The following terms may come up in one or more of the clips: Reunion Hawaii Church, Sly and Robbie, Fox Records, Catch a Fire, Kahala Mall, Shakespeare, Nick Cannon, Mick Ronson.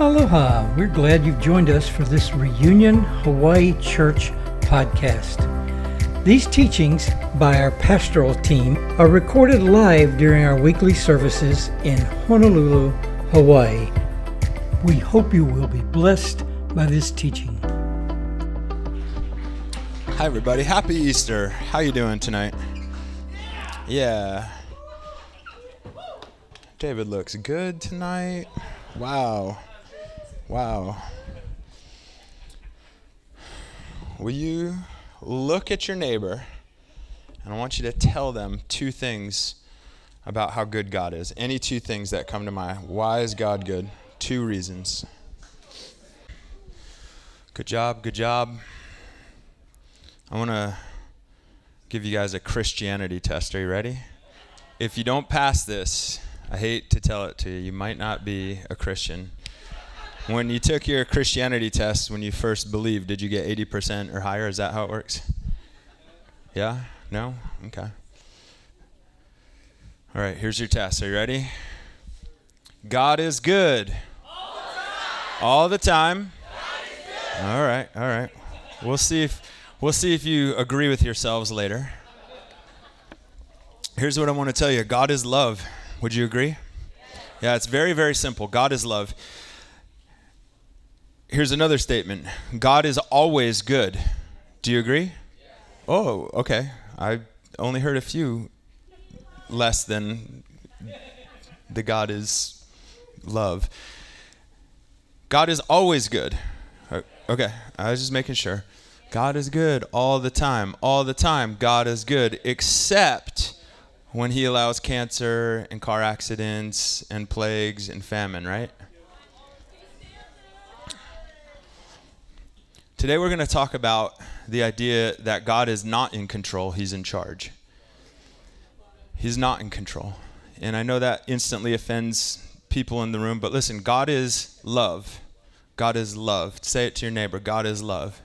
Aloha! We're glad you've joined us for this Reunion Hawaii Church podcast. These teachings by our pastoral team are recorded live during our weekly services in Honolulu, Hawaii. We hope you will be blessed by this teaching. Hi everybody, happy Easter. How you doing tonight? Yeah. David looks good tonight. Wow. Wow. Will you look at your neighbor, and I want you to tell them two things about how good God is. Any two things that come to mind. Why is God good? Two reasons. Good job, good job. I want to give you guys a Christianity test. Are you ready? If you don't pass this, I hate to tell it to you, you might not be a Christian. When you took your Christianity test when you first believed, did you get 80% or higher? Is that how it works? Yeah? No? Okay. All right, here's your test. Are you ready? God is good. All the time. God is good. All right, all right. We'll see if you agree with yourselves later. Here's what I want to tell you. God is love. Would you agree? Yeah, it's very, very simple. God is love. Here's another statement. God is always good. Do you agree? Yeah. Oh, okay. I only heard a few less than the God is love. God is always good. Okay, I was just making sure. God is good all the time. All the time, God is good, except when he allows cancer and car accidents and plagues and famine, right? Today we're going to talk about the idea that God is not in control, he's in charge. He's not in control. And I know that instantly offends people in the room, but listen, God is love. God is love. Say it to your neighbor, God is love.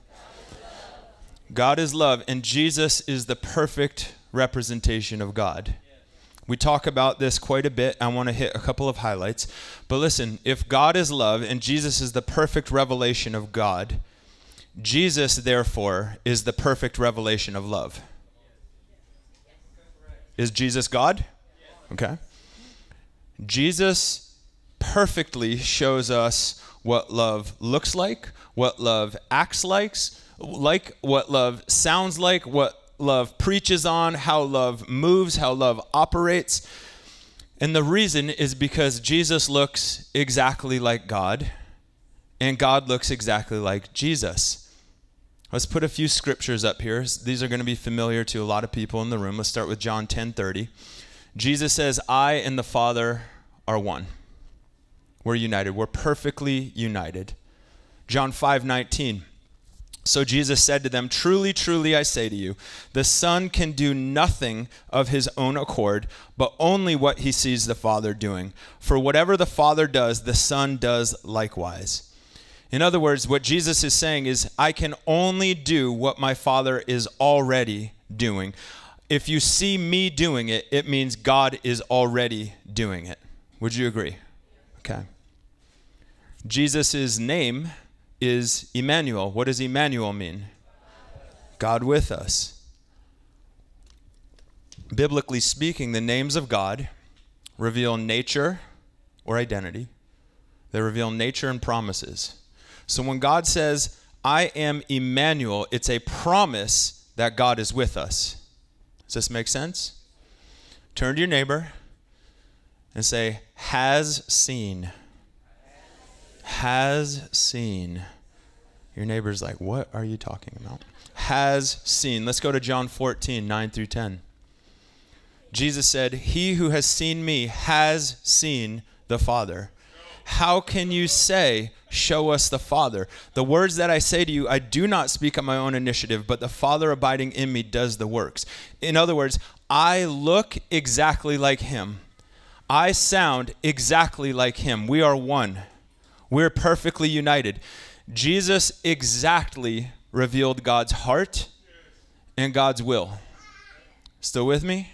God is love, and Jesus is the perfect representation of God. We talk about this quite a bit. I want to hit a couple of highlights. But listen, if God is love and Jesus is the perfect revelation of God, Jesus, therefore, is the perfect revelation of love. Is Jesus God? Okay. Jesus perfectly shows us what love looks like, what love acts like, what love sounds like, what love preaches on, how love moves, how love operates. And the reason is because Jesus looks exactly like God, and God looks exactly like Jesus. Let's put a few scriptures up here. These are going to be familiar to a lot of people in the room. Let's start with John 10:30. Jesus says, I and the Father are one. We're united. We're perfectly united. John 5:19. So Jesus said to them, truly, truly, I say to you, the Son can do nothing of his own accord, but only what he sees the Father doing. For whatever the Father does, the Son does likewise. In other words, what Jesus is saying is, I can only do what my Father is already doing. If you see me doing it, it means God is already doing it. Would you agree? Okay. Jesus' name is Emmanuel. What does Emmanuel mean? God with us. Biblically speaking, the names of God reveal nature or identity. They reveal nature and promises. So when God says, I am Emmanuel, it's a promise that God is with us. Does this make sense? Turn to your neighbor and say, has seen. Has seen. Your neighbor's like, what are you talking about? Has seen. Let's go to John 14, 9 through 10. Jesus said, he who has seen me has seen the Father. How can you say, show us the Father? The words that I say to you, I do not speak on my own initiative, but the Father abiding in me does the works. In other words, I look exactly like him. I sound exactly like him. We are one. We're perfectly united. Jesus exactly revealed God's heart and God's will. Still with me?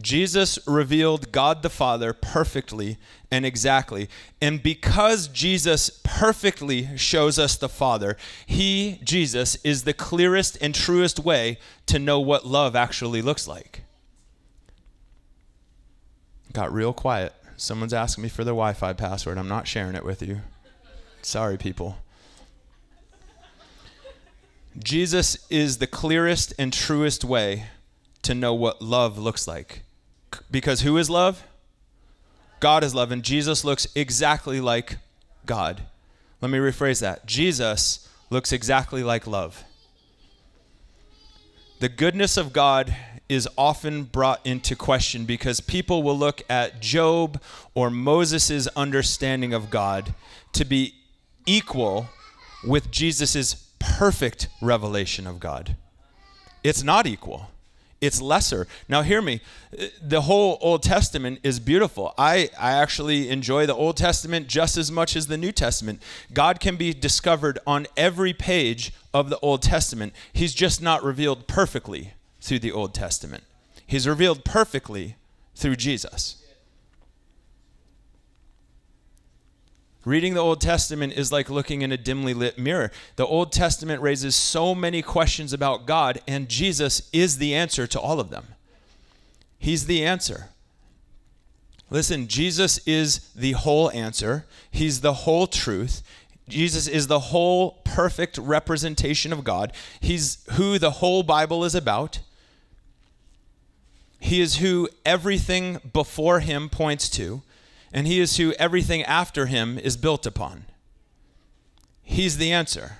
Jesus revealed God the Father perfectly and exactly. And because Jesus perfectly shows us the Father, he, Jesus, is the clearest and truest way to know what love actually looks like. Got real quiet. Someone's asking me for their Wi-Fi password. I'm not sharing it with you. Sorry, people. Jesus is the clearest and truest way to know what love looks like. Because who is love? God is love, and Jesus looks exactly like God. Let me rephrase that. Jesus looks exactly like love. The goodness of God is often brought into question because people will look at Job or Moses' understanding of God to be equal with Jesus' perfect revelation of God. It's not equal. It's lesser. Now hear me, the whole Old Testament is beautiful. I actually enjoy the Old Testament just as much as the New Testament. God can be discovered on every page of the Old Testament. He's just not revealed perfectly through the Old Testament. He's revealed perfectly through Jesus. Reading the Old Testament is like looking in a dimly lit mirror. The Old Testament raises so many questions about God, and Jesus is the answer to all of them. He's the answer. Listen, Jesus is the whole answer. He's the whole truth. Jesus is the whole perfect representation of God. He's who the whole Bible is about. He is who everything before him points to. And he is who everything after him is built upon. He's the answer.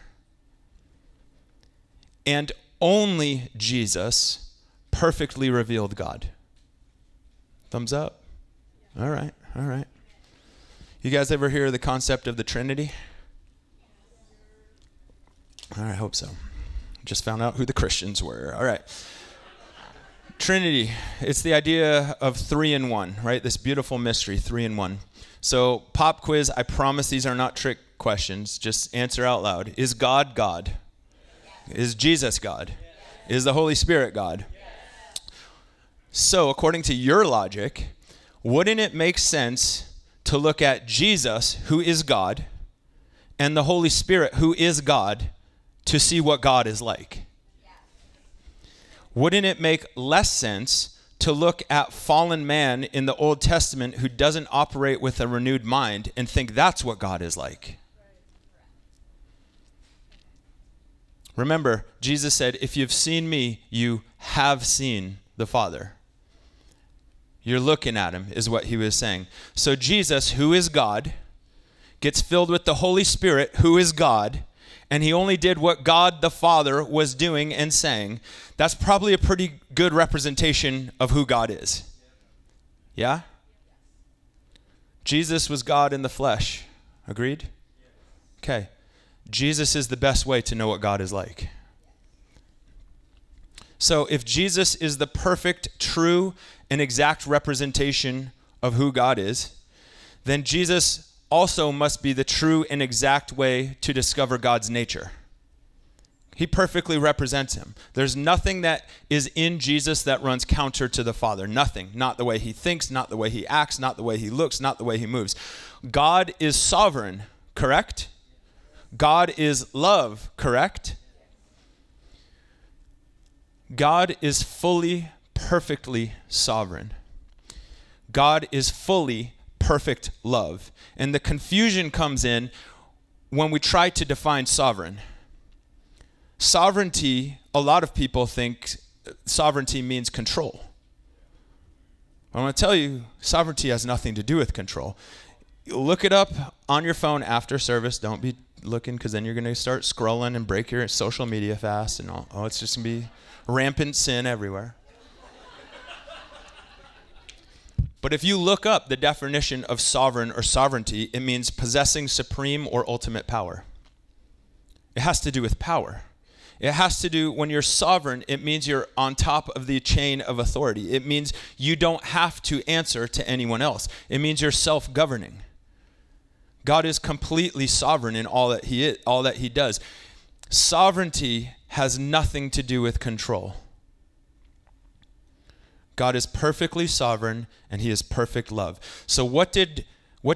And only Jesus perfectly revealed God. Thumbs up. All right, all right. You guys ever hear the concept of the Trinity? All right, I hope so. Just found out who the Christians were. All right. Trinity, it's the idea of 3 in 1, right? This beautiful mystery, 3 in 1. So pop quiz, I promise these are not trick questions. Just answer out loud. Is God God? Yes. Is Jesus God? Yes. Is the Holy Spirit God? Yes. So according to your logic, wouldn't it make sense to look at Jesus, who is God, and the Holy Spirit, who is God, to see what God is like? Wouldn't it make less sense to look at fallen man in the Old Testament who doesn't operate with a renewed mind and think that's what God is like? Remember, Jesus said, if you've seen me, you have seen the Father. You're looking at him is what he was saying. So Jesus, who is God, gets filled with the Holy Spirit, who is God, and he only did what God the Father was doing and saying. That's probably a pretty good representation of who God is. Yeah? Jesus was God in the flesh. Agreed? Okay. Jesus is the best way to know what God is like. So if Jesus is the perfect, true, and exact representation of who God is, then Jesus also must be the true and exact way to discover God's nature. He perfectly represents him. There's nothing that is in Jesus that runs counter to the Father. Nothing. Not the way he thinks, not the way he acts, not the way he looks, not the way he moves. God is sovereign, correct? God is love, correct? God is fully, perfectly sovereign. God is fully perfect love. And the confusion comes in when we try to define sovereign. Sovereignty, a lot of people think sovereignty means control. I want to tell you, sovereignty has nothing to do with control. Look it up on your phone after service. Don't be looking, because then you're going to start scrolling and break your social media fast and all. Oh, it's just going to be rampant sin everywhere. But if you look up the definition of sovereign or sovereignty, it means possessing supreme or ultimate power. It has to do with power. It has to do, when you're sovereign, it means you're on top of the chain of authority. It means you don't have to answer to anyone else. It means you're self-governing. God is completely sovereign in all that he is, all that he does. Sovereignty has nothing to do with control. God is perfectly sovereign, and he is perfect love. So what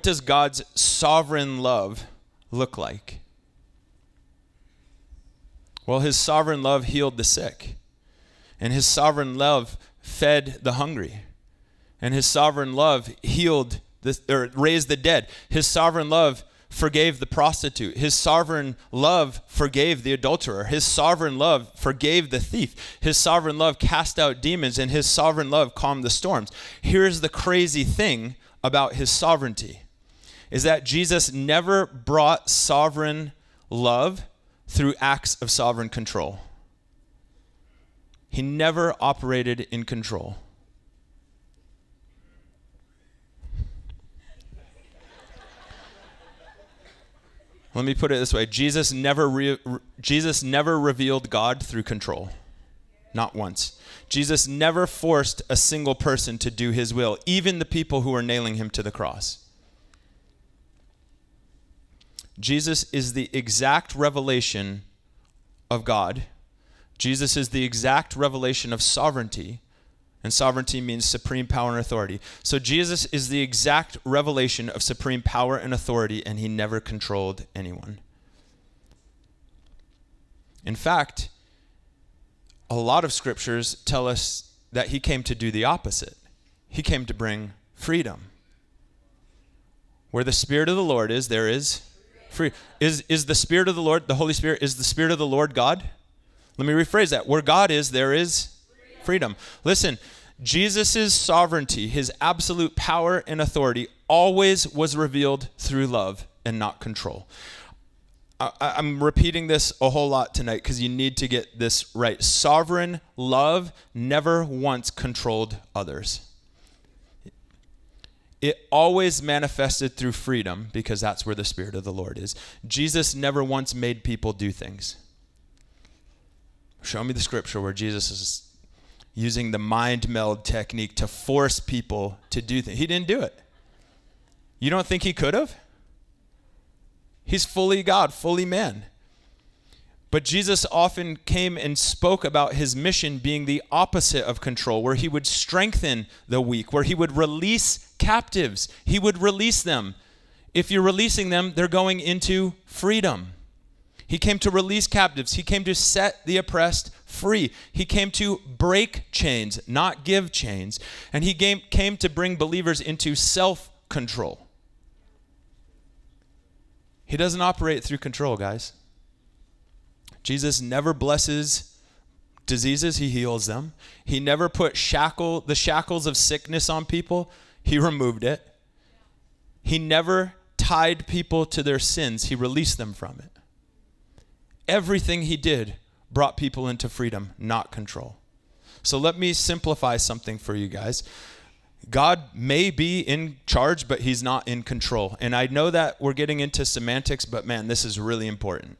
does God's sovereign love look like? Well, his sovereign love healed the sick, and his sovereign love fed the hungry, and his sovereign love raised the dead. His sovereign love forgave the prostitute. His sovereign love forgave the adulterer. His sovereign love forgave the thief. His sovereign love cast out demons, and his sovereign love calmed the storms. Here's the crazy thing about his sovereignty, is that Jesus never brought sovereign love through acts of sovereign control. He never operated in control. Let me put it this way. Jesus never revealed God through control. Not once. Jesus never forced a single person to do his will, even the people who were nailing him to the cross. Jesus is the exact revelation of God. Jesus is the exact revelation of sovereignty. And sovereignty means supreme power and authority. So Jesus is the exact revelation of supreme power and authority, and he never controlled anyone. In fact, a lot of scriptures tell us that he came to do the opposite. He came to bring freedom. Where the Spirit of the Lord is, there is freedom. Is the Spirit of the Lord, the Holy Spirit, is the Spirit of the Lord God? Let me rephrase that. Where God is, there is freedom. Listen, Jesus' sovereignty, his absolute power and authority, always was revealed through love and not control. I'm repeating this a whole lot tonight because you need to get this right. Sovereign love never once controlled others. It always manifested through freedom, because that's where the Spirit of the Lord is. Jesus never once made people do things. Show me the scripture where Jesus is using the mind meld technique to force people to do things. He didn't do it. You don't think he could have? He's fully God, fully man. But Jesus often came and spoke about his mission being the opposite of control, where he would strengthen the weak, where he would release captives. He would release them. If you're releasing them, they're going into freedom. He came to release captives. He came to set the oppressed free. He came to break chains, not give chains. And he came to bring believers into self-control. He doesn't operate through control, guys. Jesus never blesses diseases. He heals them. He never put the shackles of sickness on people. He removed it. He never tied people to their sins. He released them from it. Everything he did brought people into freedom, not control. So let me simplify something for you guys. God may be in charge, but he's not in control. And I know that we're getting into semantics, but man, this is really important.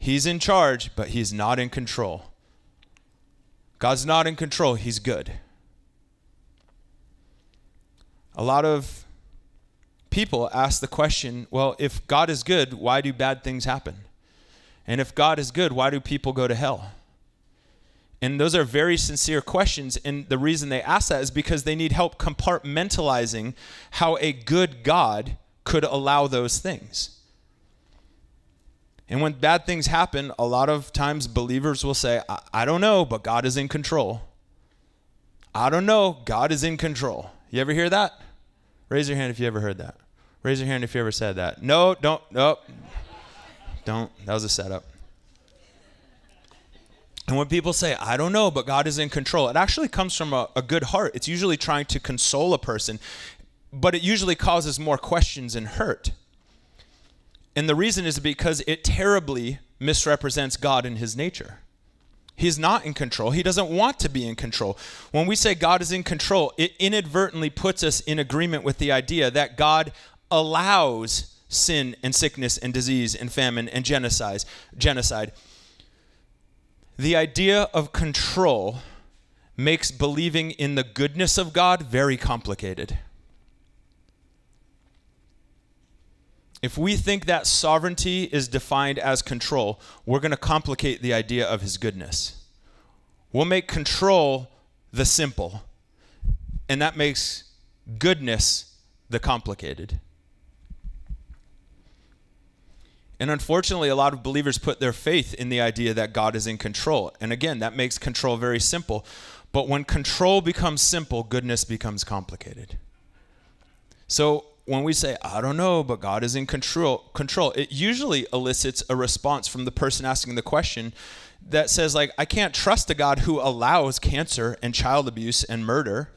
He's in charge, but he's not in control. God's not in control. He's good. A lot of people ask the question, well, if God is good, why do bad things happen? And if God is good, why do people go to hell? And those are very sincere questions. And the reason they ask that is because they need help compartmentalizing how a good God could allow those things. And when bad things happen, a lot of times believers will say, I don't know, but God is in control. I don't know, God is in control. You ever hear that? Raise your hand if you ever heard that. Raise your hand if you ever said that. No, don't, nope. Don't. That was a setup. And when people say, I don't know, but God is in control, it actually comes from a good heart. It's usually trying to console a person, but it usually causes more questions and hurt. And the reason is because it terribly misrepresents God and his nature. He's not in control. He doesn't want to be in control. When we say God is in control, it inadvertently puts us in agreement with the idea that God allows sin and sickness and disease and famine and genocide. The idea of control makes believing in the goodness of God very complicated. If we think that sovereignty is defined as control, we're going to complicate the idea of his goodness. We'll make control the simple and that makes goodness the complicated. And unfortunately, a lot of believers put their faith in the idea that God is in control. And again, that makes control very simple. But when control becomes simple, goodness becomes complicated. So when we say, I don't know, but God is in control, it usually elicits a response from the person asking the question that says, like, I can't trust a God who allows cancer and child abuse and murder.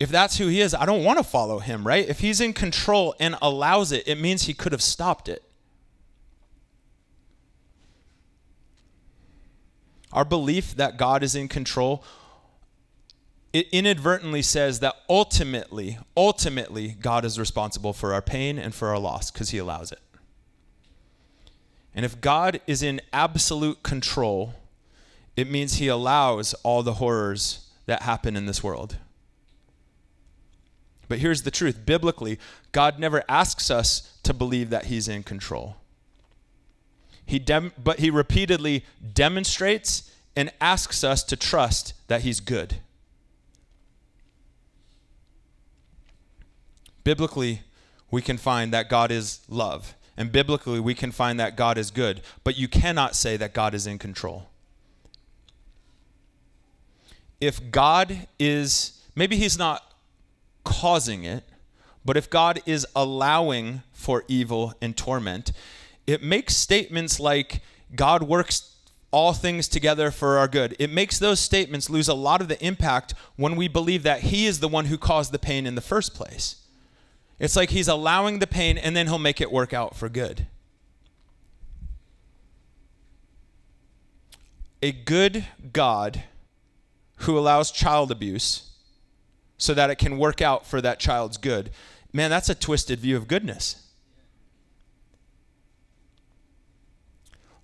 If that's who he is, I don't want to follow him, right? If he's in control and allows it, it means he could have stopped it. Our belief that God is in control, it inadvertently says that ultimately, God is responsible for our pain and for our loss because he allows it. And if God is in absolute control, it means he allows all the horrors that happen in this world. But here's the truth. Biblically, God never asks us to believe that he's in control. But he repeatedly demonstrates and asks us to trust that he's good. Biblically, we can find that God is love. And biblically, we can find that God is good. But you cannot say that God is in control. If God is, maybe he's not causing it, but if God is allowing for evil and torment, it makes statements like God works all things together for our good. It makes those statements lose a lot of the impact when we believe that he is the one who caused the pain in the first place. It's like he's allowing the pain and then he'll make it work out for good. A good God who allows child abuse so that it can work out for that child's good. Man, that's a twisted view of goodness.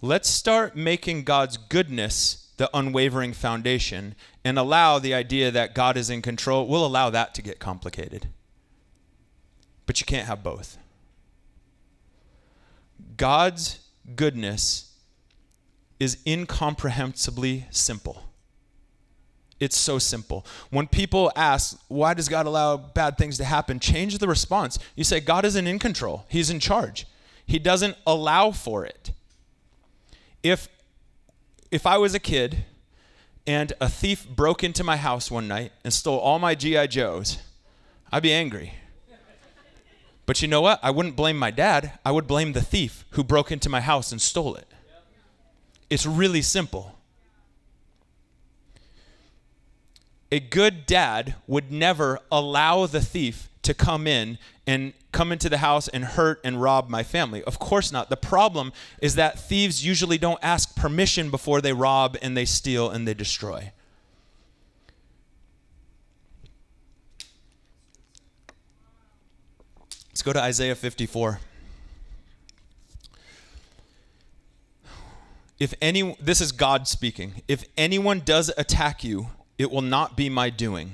Let's start making God's goodness the unwavering foundation and allow the idea that God is in control. We'll allow that to get complicated. But you can't have both. God's goodness is incomprehensibly simple. It's so simple. When people ask, why does God allow bad things to happen? Change the response. You say, God isn't in control. He's in charge. He doesn't allow for it. If I was a kid and a thief broke into my house one night and stole all my G.I. Joes, I'd be angry. But you know what? I wouldn't blame my dad. I would blame the thief who broke into my house and stole it. It's really simple. A good dad would never allow the thief to come into the house and hurt and rob my family. Of course not. The problem is that thieves usually don't ask permission before they rob and they steal and they destroy. Let's go to Isaiah 54. This is God speaking. If anyone does attack you, it will not be my doing.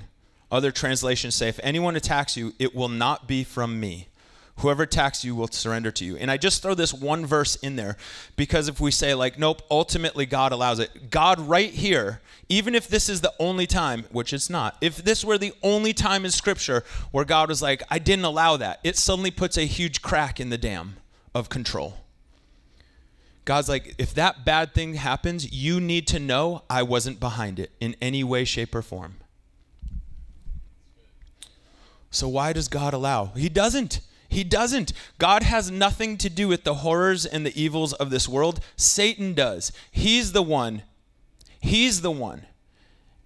Other translations say, if anyone attacks you, it will not be from me. Whoever attacks you will surrender to you. And I just throw this one verse in there because if we say like, nope, ultimately God allows it. God right here, even if this is the only time, which it's not, if this were the only time in Scripture where God was like, I didn't allow that, it suddenly puts a huge crack in the dam of control. God's like, if that bad thing happens, you need to know I wasn't behind it in any way, shape, or form. So why does God allow? He doesn't. God has nothing to do with the horrors and the evils of this world. Satan does. He's the one.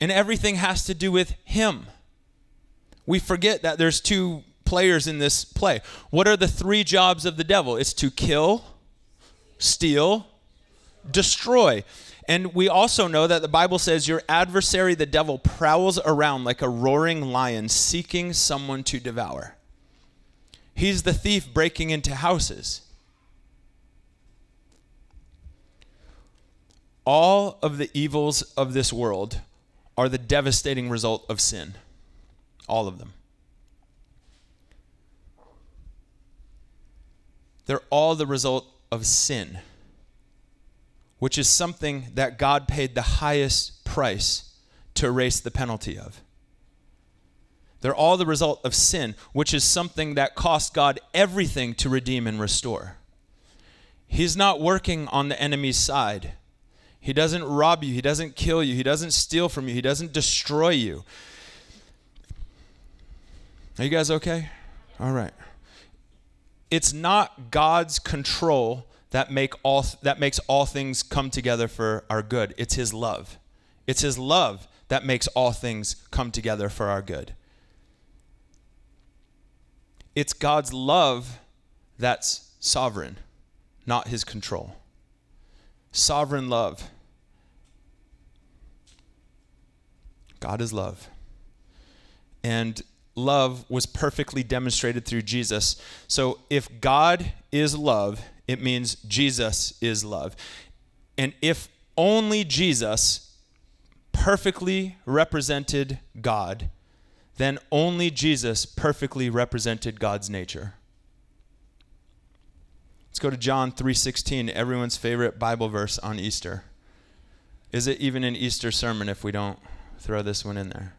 And everything has to do with him. We forget that there's two players in this play. What are the three jobs of the devil? It's to kill, steal, destroy. And we also know that the Bible says your adversary, the devil, prowls around like a roaring lion seeking someone to devour. He's the thief breaking into houses. All of the evils of this world are the devastating result of sin. All of them. They're all the result of sin, which is something that God paid the highest price to erase the penalty of. They're all the result of sin, which is something that cost God everything to redeem and restore. He's not working on the enemy's side. He doesn't rob you. He doesn't kill you. He doesn't steal from you. He doesn't destroy you. Are you guys okay? All right. It's not God's control that makes all things come together for our good. It's his love. It's his love that makes all things come together for our good. It's God's love that's sovereign, not his control. Sovereign love. God is love. And love was perfectly demonstrated through Jesus. So if God is love, it means Jesus is love. And if only Jesus perfectly represented God, then only Jesus perfectly represented God's nature. Let's go to John 3:16, everyone's favorite Bible verse on Easter. Is it even an Easter sermon if we don't throw this one in there?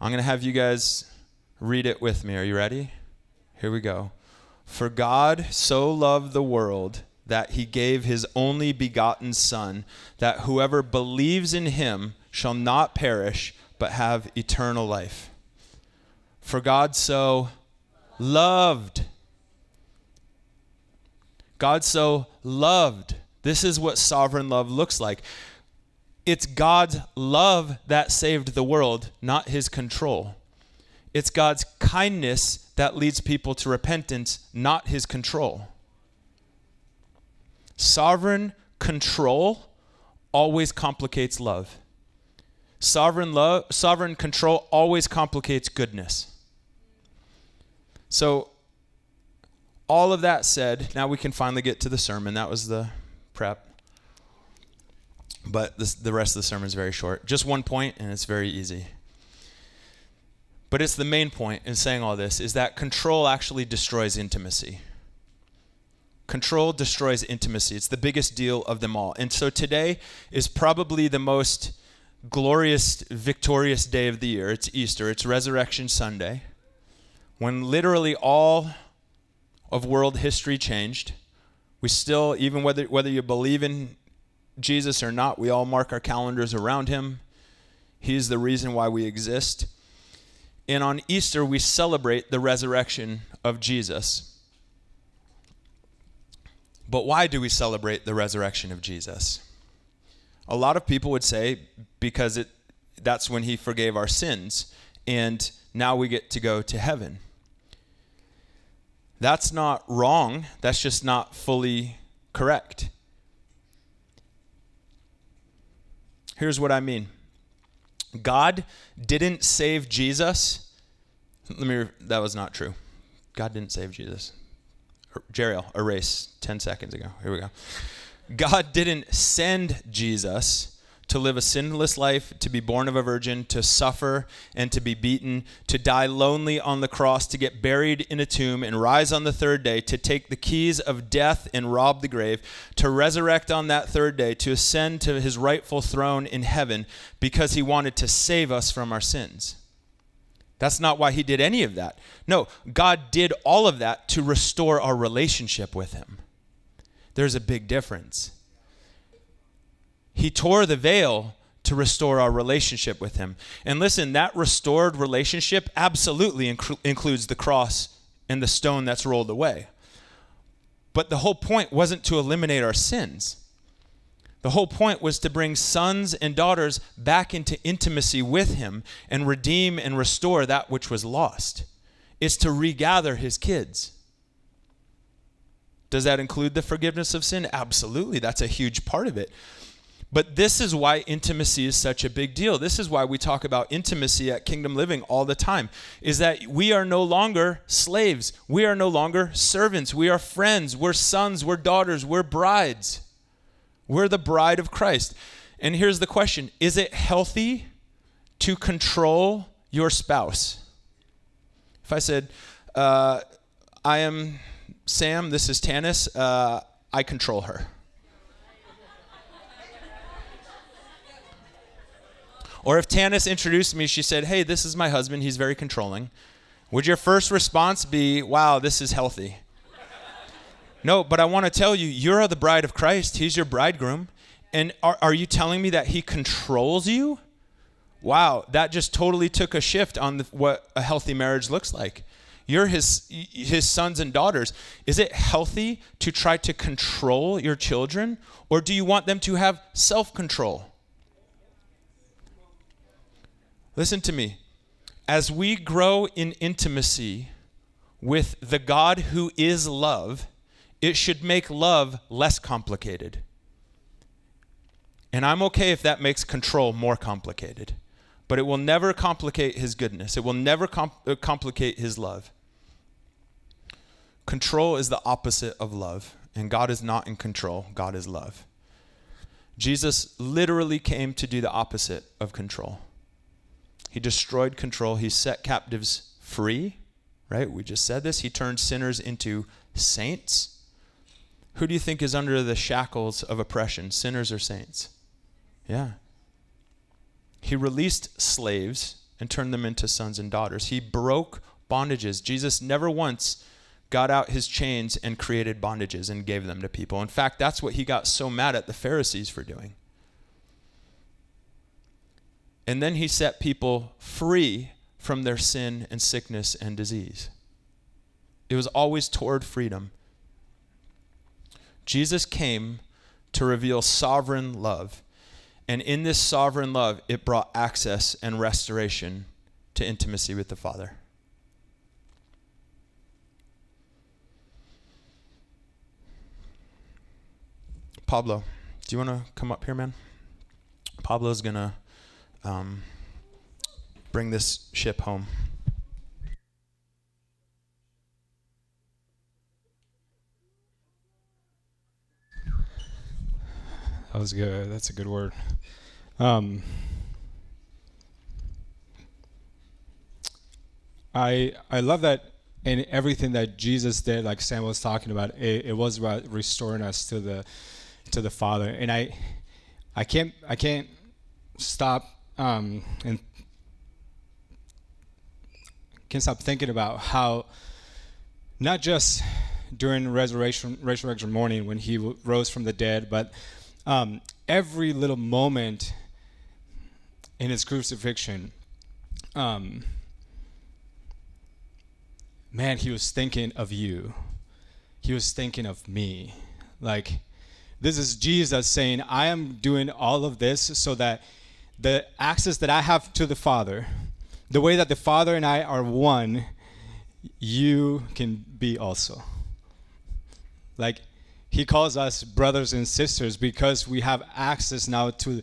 I'm going to have you guys read it with me. Are you ready? Here we go. For God so loved the world that he gave his only begotten Son, that whoever believes in him shall not perish, but have eternal life. For God so loved. God so loved. This is what sovereign love looks like. It's God's love that saved the world, not his control. It's God's kindness that leads people to repentance, not his control. Sovereign control always complicates love. Sovereign control always complicates goodness. So, all of that said, now we can finally get to the sermon. That was the prep. But the rest of the sermon is very short. Just one point, and it's very easy. But it's the main point in saying all this, is that control actually destroys intimacy. Control destroys intimacy. It's the biggest deal of them all. And so today is probably the most glorious, victorious day of the year. It's Easter. It's Resurrection Sunday, when literally all of world history changed. We still, even whether you believe in Jesus or not, we all mark our calendars around him. He's the reason why we exist. And on Easter, we celebrate the resurrection of Jesus. But why do we celebrate the resurrection of Jesus? A lot of people would say because that's when he forgave our sins, and now we get to go to heaven. That's not wrong. That's just not fully correct. Here's what I mean. God didn't save Jesus. That was not true. God didn't save Jesus. Jerry, erase 10 seconds ago. Here we go. God didn't send Jesus to live a sinless life, to be born of a virgin, to suffer and to be beaten, to die lonely on the cross, to get buried in a tomb and rise on the third day, to take the keys of death and rob the grave, to resurrect on that third day, to ascend to his rightful throne in heaven, because he wanted to save us from our sins. That's not why he did any of that. No, God did all of that to restore our relationship with him. There's a big difference. He tore the veil to restore our relationship with him. And listen, that restored relationship absolutely includes the cross and the stone that's rolled away. But the whole point wasn't to eliminate our sins. The whole point was to bring sons and daughters back into intimacy with him and redeem and restore that which was lost. It's to regather his kids. Does that include the forgiveness of sin? Absolutely. That's a huge part of it. But this is why intimacy is such a big deal. This is why we talk about intimacy at Kingdom Living all the time, is that we are no longer slaves. We are no longer servants. We are friends. We're sons. We're daughters. We're brides. We're the bride of Christ. And here's the question. Is it healthy to control your spouse? If I said, I am Sam, this is Tanis, I control her. Or if Tanis introduced me, she said, hey, this is my husband, he's very controlling. Would your first response be, wow, this is healthy? No, but I want to tell you, you're the bride of Christ. He's your bridegroom. And are you telling me that he controls you? Wow, that just totally took a shift on what a healthy marriage looks like. You're his sons and daughters. Is it healthy to try to control your children? Or do you want them to have self-control? Listen to me. As we grow in intimacy with the God who is love, it should make love less complicated. And I'm okay if that makes control more complicated. But it will never complicate his goodness. It will never complicate his love. Control is the opposite of love. And God is not in control. God is love. Jesus literally came to do the opposite of control. He destroyed control. He set captives free. Right? We just said this. He turned sinners into saints. Who do you think is under the shackles of oppression, sinners or saints? Yeah. He released slaves and turned them into sons and daughters. He broke bondages. Jesus never once got out his chains and created bondages and gave them to people. In fact, that's what he got so mad at the Pharisees for doing. And then he set people free from their sin and sickness and disease. It was always toward freedom. Jesus came to reveal sovereign love. And in this sovereign love, it brought access and restoration to intimacy with the Father. Pablo, do you want to come up here, man? Pablo's going to bring this ship home. That was good. That's a good word. I love that, and everything that Jesus did, like Sam was talking about, it was about restoring us to the Father. And I can't stop and can't stop thinking about how not just during resurrection morning when he rose from the dead, but every little moment in his crucifixion, man, he was thinking of you. He was thinking of me. Like, this is Jesus saying, I am doing all of this so that the access that I have to the Father, the way that the Father and I are one, you can be also. Like, he calls us brothers and sisters because we have access now to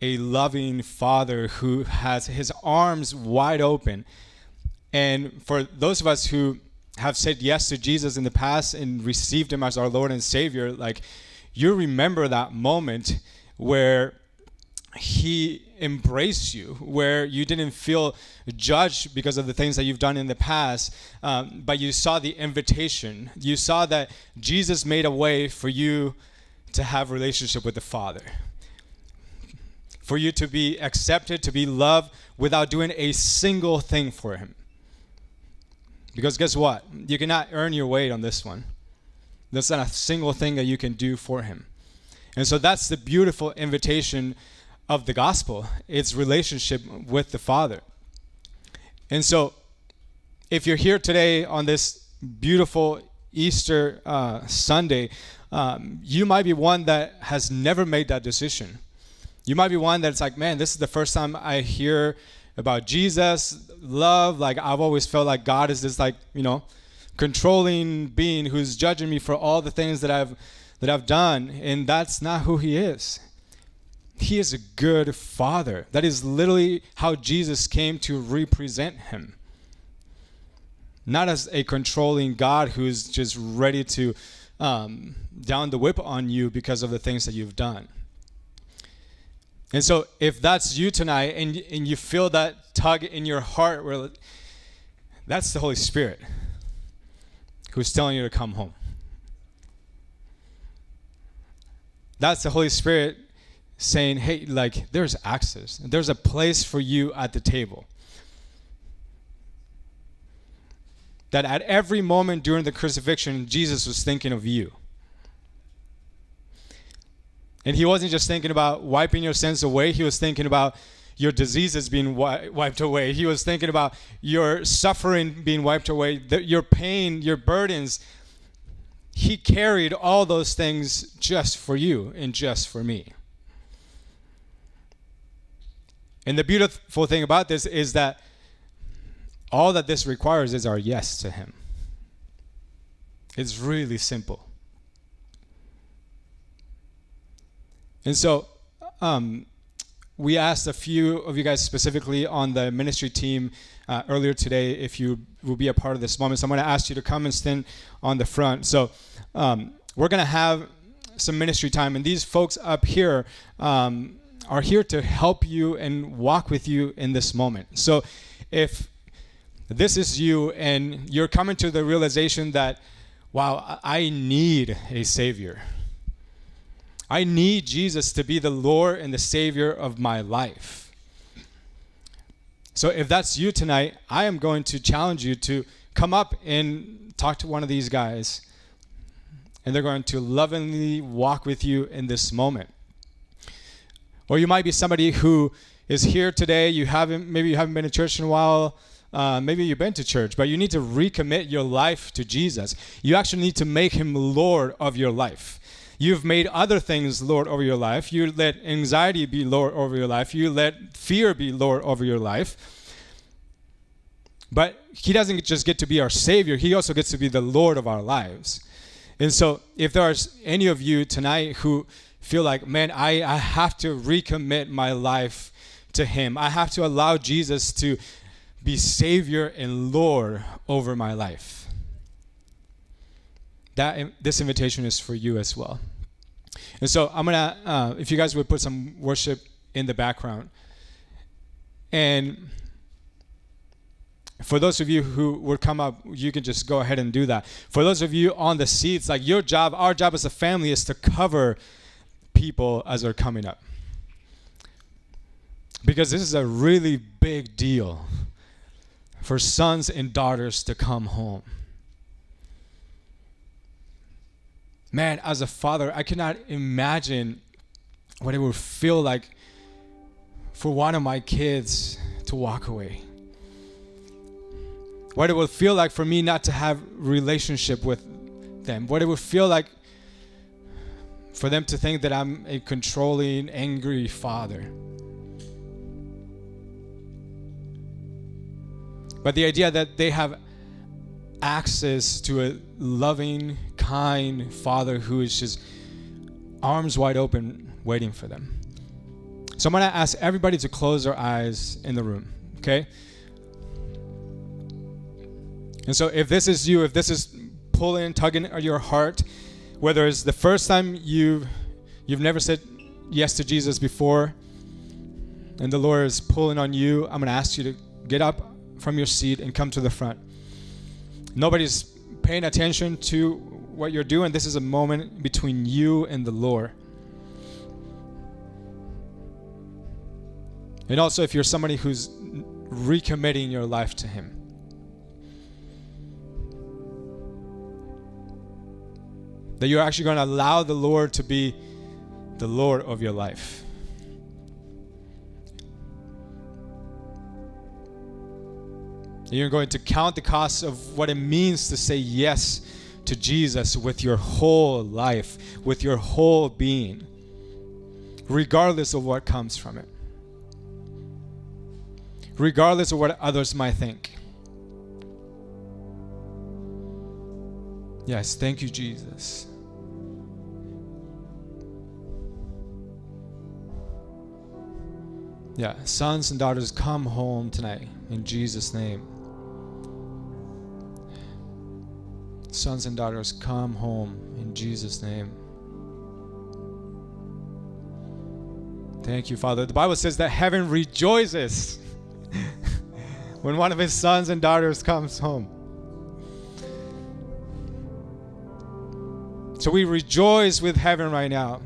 a loving Father who has his arms wide open. And for those of us who have said yes to Jesus in the past and received him as our Lord and Savior, like, you remember that moment where he embraced you, where you didn't feel judged because of the things that you've done in the past, but you saw the invitation. You saw that Jesus made a way for you to have a relationship with the Father, for you to be accepted, to be loved without doing a single thing for him. Because guess what? You cannot earn your weight on this one. There's not a single thing that you can do for him. And so that's the beautiful invitation of the gospel, its relationship with the Father. And so if you're here today on this beautiful Easter Sunday, you might be one that has never made that decision. You might be one that's like, man, this is the first time I hear about Jesus, love. Like, I've always felt like God is this, like, you know, controlling being who's judging me for all the things that I've done. And that's not who he is. He is a good Father. That is literally how Jesus came to represent him. Not as a controlling God who's just ready to down the whip on you because of the things that you've done. And so if that's you tonight and you feel that tug in your heart, where that's the Holy Spirit who's telling you to come home. That's the Holy Spirit saying, hey, like, there's access. There's a place for you at the table. That at every moment during the crucifixion, Jesus was thinking of you. And he wasn't just thinking about wiping your sins away. He was thinking about your diseases being wiped away. He was thinking about your suffering being wiped away, your pain, your burdens. He carried all those things just for you and just for me. And the beautiful thing about this is that all that this requires is our yes to him. It's really simple. And so we asked a few of you guys specifically on the ministry team earlier today if you will be a part of this moment. So I'm going to ask you to come and stand on the front. So we're going to have some ministry time. And these folks up here are here to help you and walk with you in this moment. So if this is you and you're coming to the realization that, wow, I need a Savior. I need Jesus to be the Lord and the Savior of my life. So if that's you tonight, I am going to challenge you to come up and talk to one of these guys. And they're going to lovingly walk with you in this moment. Or you might be somebody who is here today. Maybe you haven't been to church in a while. Maybe you've been to church, but you need to recommit your life to Jesus. You actually need to make him Lord of your life. You've made other things Lord over your life. You let anxiety be Lord over your life. You let fear be Lord over your life. But he doesn't just get to be our Savior. He also gets to be the Lord of our lives. And so if there are any of you tonight who feel like, man, I have to recommit my life to him. I have to allow Jesus to be Savior and Lord over my life. This invitation is for you as well. And so I'm going to, if you guys would put some worship in the background. And for those of you who would come up, you can just go ahead and do that. For those of you on the seats, like your job, our job as a family is to cover people as they're coming up. Because this is a really big deal for sons and daughters to come home. Man, as a father, I cannot imagine what it would feel like for one of my kids to walk away. What it would feel like for me not to have relationship with them. What it would feel like for them to think that I'm a controlling, angry father. But the idea that they have access to a loving, kind father who is just arms wide open waiting for them. So I'm going to ask everybody to close their eyes in the room, okay? And so if this is you, if this is pulling, tugging at your heart, whether it's the first time you've never said yes to Jesus before and the Lord is pulling on you, I'm going to ask you to get up from your seat and come to the front. Nobody's paying attention to what you're doing. This is a moment between you and the Lord. And also, if you're somebody who's recommitting your life to him. That you're actually going to allow the Lord to be the Lord of your life. You're going to count the cost of what it means to say yes to Jesus with your whole life, with your whole being, regardless of what comes from it, regardless of what others might think. Yes, thank you, Jesus. Yeah, sons and daughters, come home tonight in Jesus' name. Sons and daughters, come home in Jesus' name. Thank you, Father. The Bible says that heaven rejoices when one of his sons and daughters comes home. So we rejoice with heaven right now.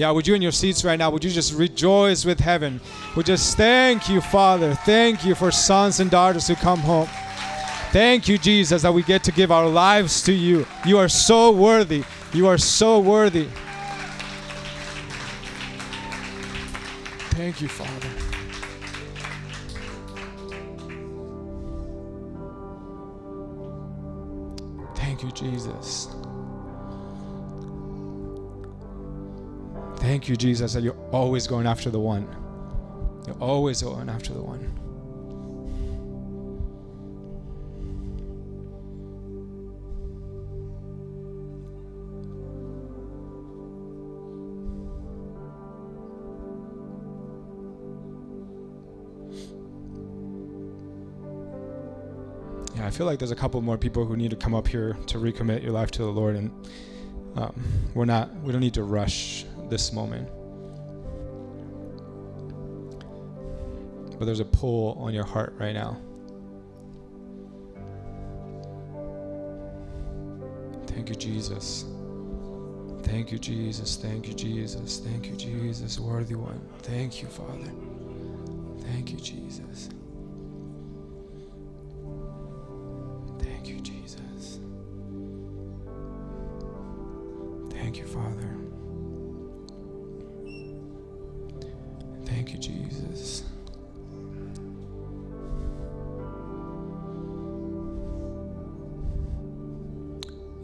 Yeah, would you in your seats right now, would you just rejoice with heaven? Would just thank you, Father. Thank you for sons and daughters who come home. Thank you, Jesus, that we get to give our lives to you. You are so worthy. You are so worthy. Thank you, Father. Thank you, Jesus. Thank you, Jesus, that you're always going after the one. You're always going after the one. Yeah, I feel like there's a couple more people who need to come up here to recommit your life to the Lord, and we don't need to rush this moment. But there's a pull on your heart right now. Thank you, Jesus. Thank you, Jesus. Thank you, Jesus. Thank you, Jesus. Worthy one. Thank you, Father. Thank you, Jesus. Thank you, Jesus. Thank you, Father. Thank you, Jesus.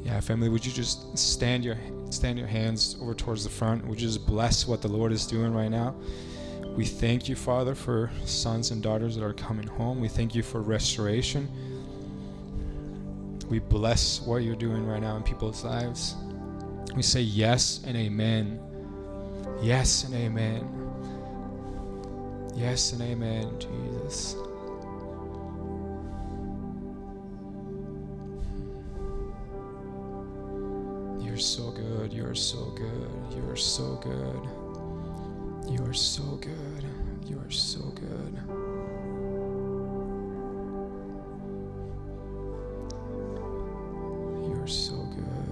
Yeah, family, would you just stand your hands over towards the front? Would you just bless what the Lord is doing right now? We thank you, Father, for sons and daughters that are coming home. We thank you for restoration. We bless what you're doing right now in people's lives. We say yes and amen. Yes and amen. Yes and amen, Jesus. You're so good. You're so good. You're so good. You're so good. You're so good. You're so good.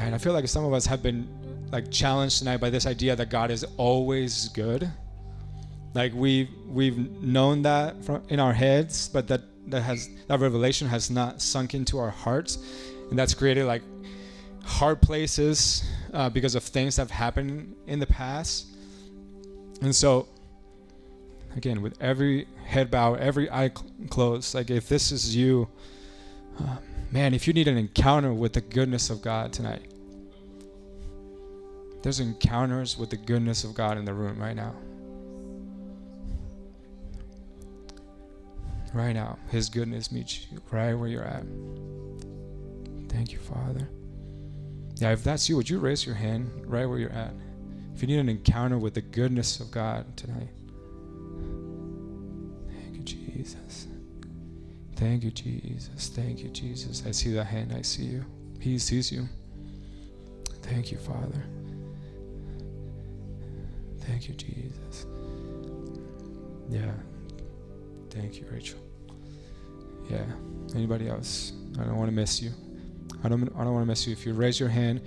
And I feel like some of us have been like challenged tonight by this idea that God is always good. Like we've known that in our heads, but that revelation has not sunk into our hearts, and that's created like hard places because of things that have happened in the past. And so, again, with every head bow, every eye closed, like if this is you, man, if you need an encounter with the goodness of God tonight. There's encounters with the goodness of God in the room right now. Right now, His goodness meets you right where you're at. Thank you, Father. Yeah, if that's you, would you raise your hand right where you're at? If you need an encounter with the goodness of God tonight. Thank you, Jesus. Thank you, Jesus. Thank you, Jesus. I see that hand. I see you. He sees you. Thank you, Father. Thank you, Jesus. Yeah. Thank you, Rachel. Yeah. Anybody else? I don't want to miss you. I don't want to miss you. If you raise your hand,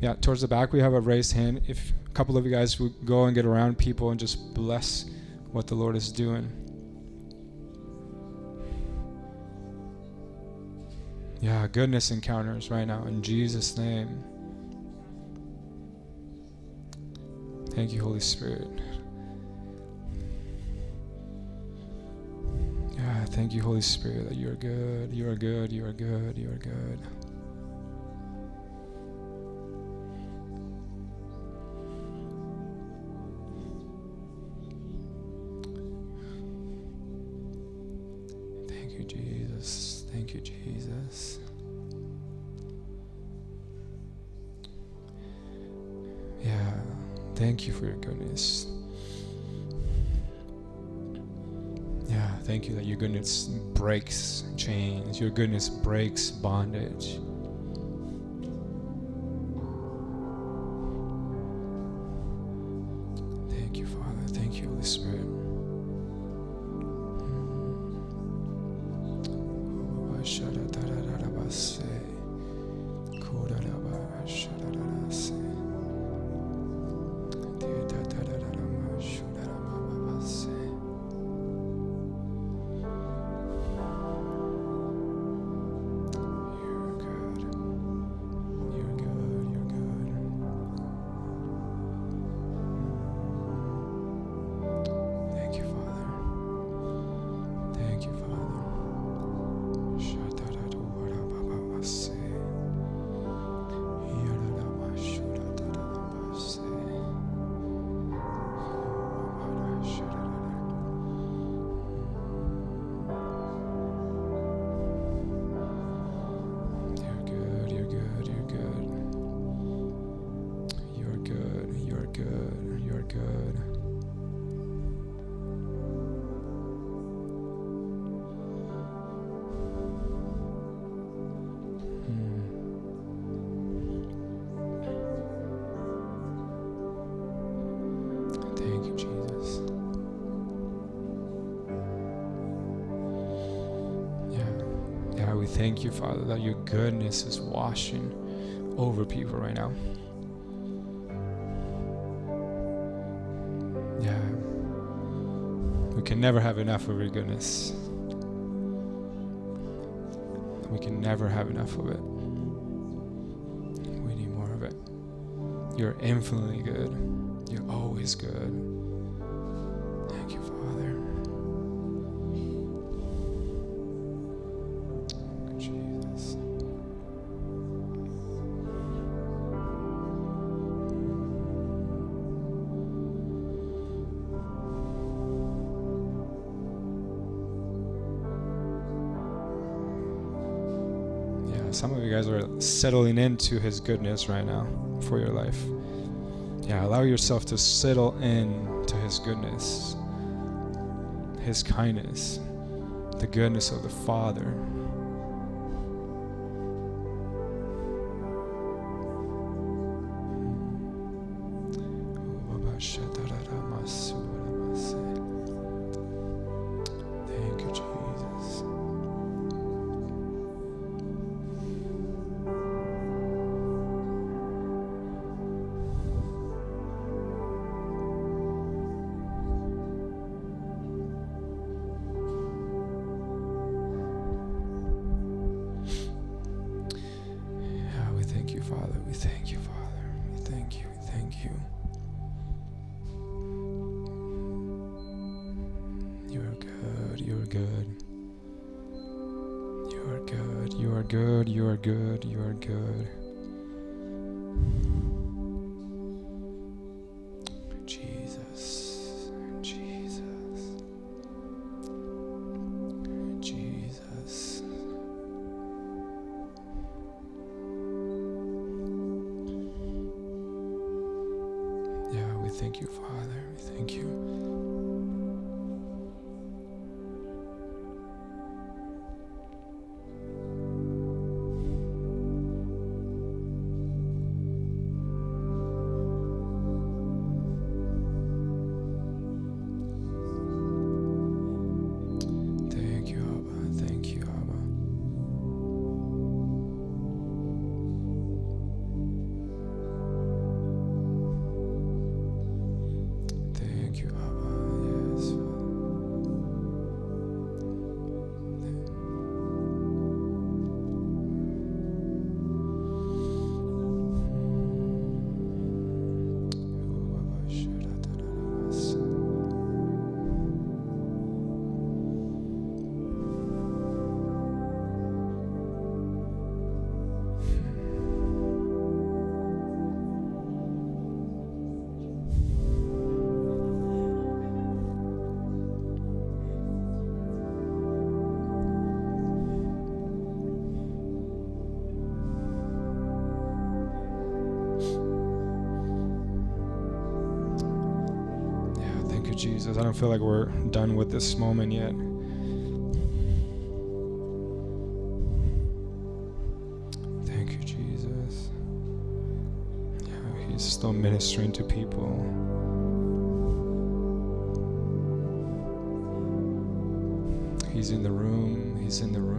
yeah, towards the back we have a raised hand. If a couple of you guys would go and get around people and just bless what the Lord is doing. Yeah, goodness encounters right now in Jesus' name. Thank you, Holy Spirit. Yeah, thank you, Holy Spirit, that you are good, you are good, you are good, you are good. Thank you, Jesus. Thank you, Jesus. Yeah. Thank you for your goodness. Yeah, thank you that your goodness breaks chains. Your goodness breaks bondage. Thank you, Father. Thank you, Holy Spirit. Shut up. Yeah, we thank you, Father, that your goodness is washing over people right now. Yeah, we can never have enough of your goodness. We can never have enough of it. We need more of it. You're infinitely good. You're always good. Thank you, Father. Jesus. Yeah, some of you guys are settling into his goodness right now for your life. Yeah, allow yourself to settle in to his goodness, his kindness, the goodness of the Father. Jesus, I don't feel like we're done with this moment yet. Thank you, Jesus. Yeah, he's still ministering to people. He's in the room. He's in the room.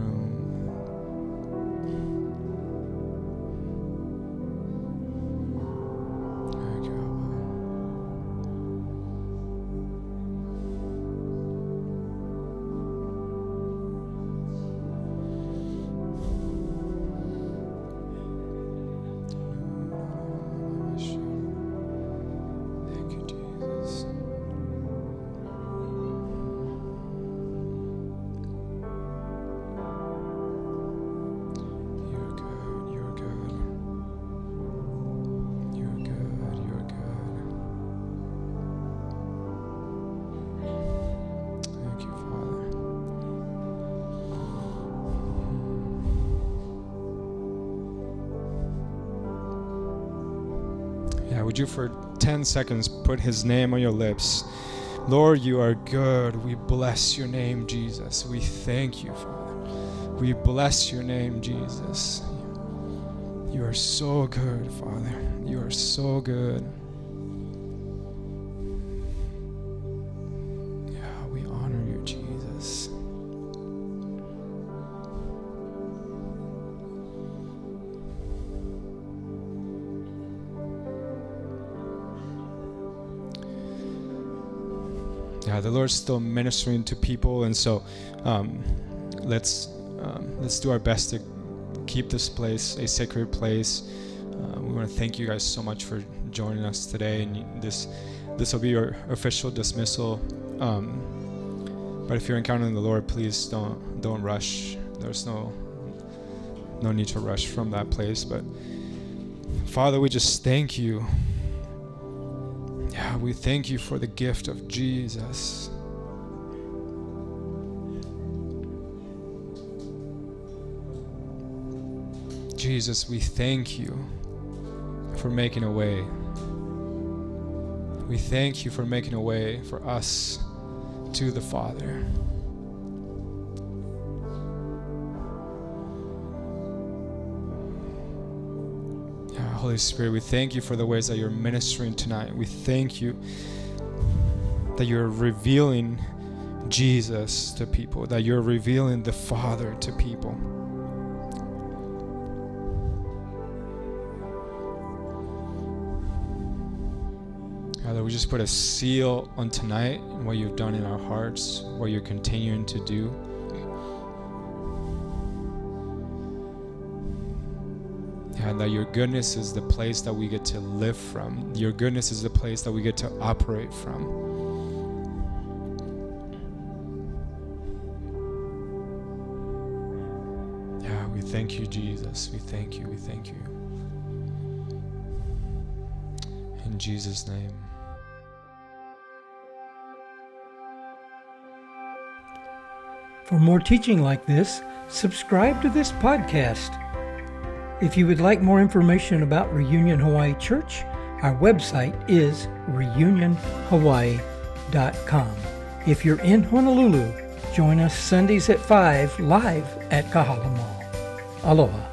Would you for 10 seconds put his name on your lips? Lord, you are good. We bless your name, Jesus. We thank you, Father. We bless your name, Jesus. You are so good, Father. You are so good. Yeah, the Lord's still ministering to people, and so let's do our best to keep this place a sacred place. We want to thank you guys so much for joining us today, and this will be our official dismissal. But if you're encountering the Lord, please don't rush. There's no need to rush from that place. But Father, we just thank you. Yeah, we thank you for the gift of Jesus. Jesus, we thank you for making a way. We thank you for making a way for us to the Father. Holy Spirit, we thank you for the ways that you're ministering tonight. We thank you that you're revealing Jesus to people, that you're revealing the Father to people. Father, we just put a seal on tonight and what you've done in our hearts, what you're continuing to do. And that your goodness is the place that we get to live from. Your goodness is the place that we get to operate from. Yeah, we thank you, Jesus. We thank you. We thank you. In Jesus' name. For more teaching like this, subscribe to this podcast. If you would like more information about Reunion Hawaii Church, our website is reunionhawaii.com. If you're in Honolulu, join us Sundays at 5 live at Kahala Mall. Aloha.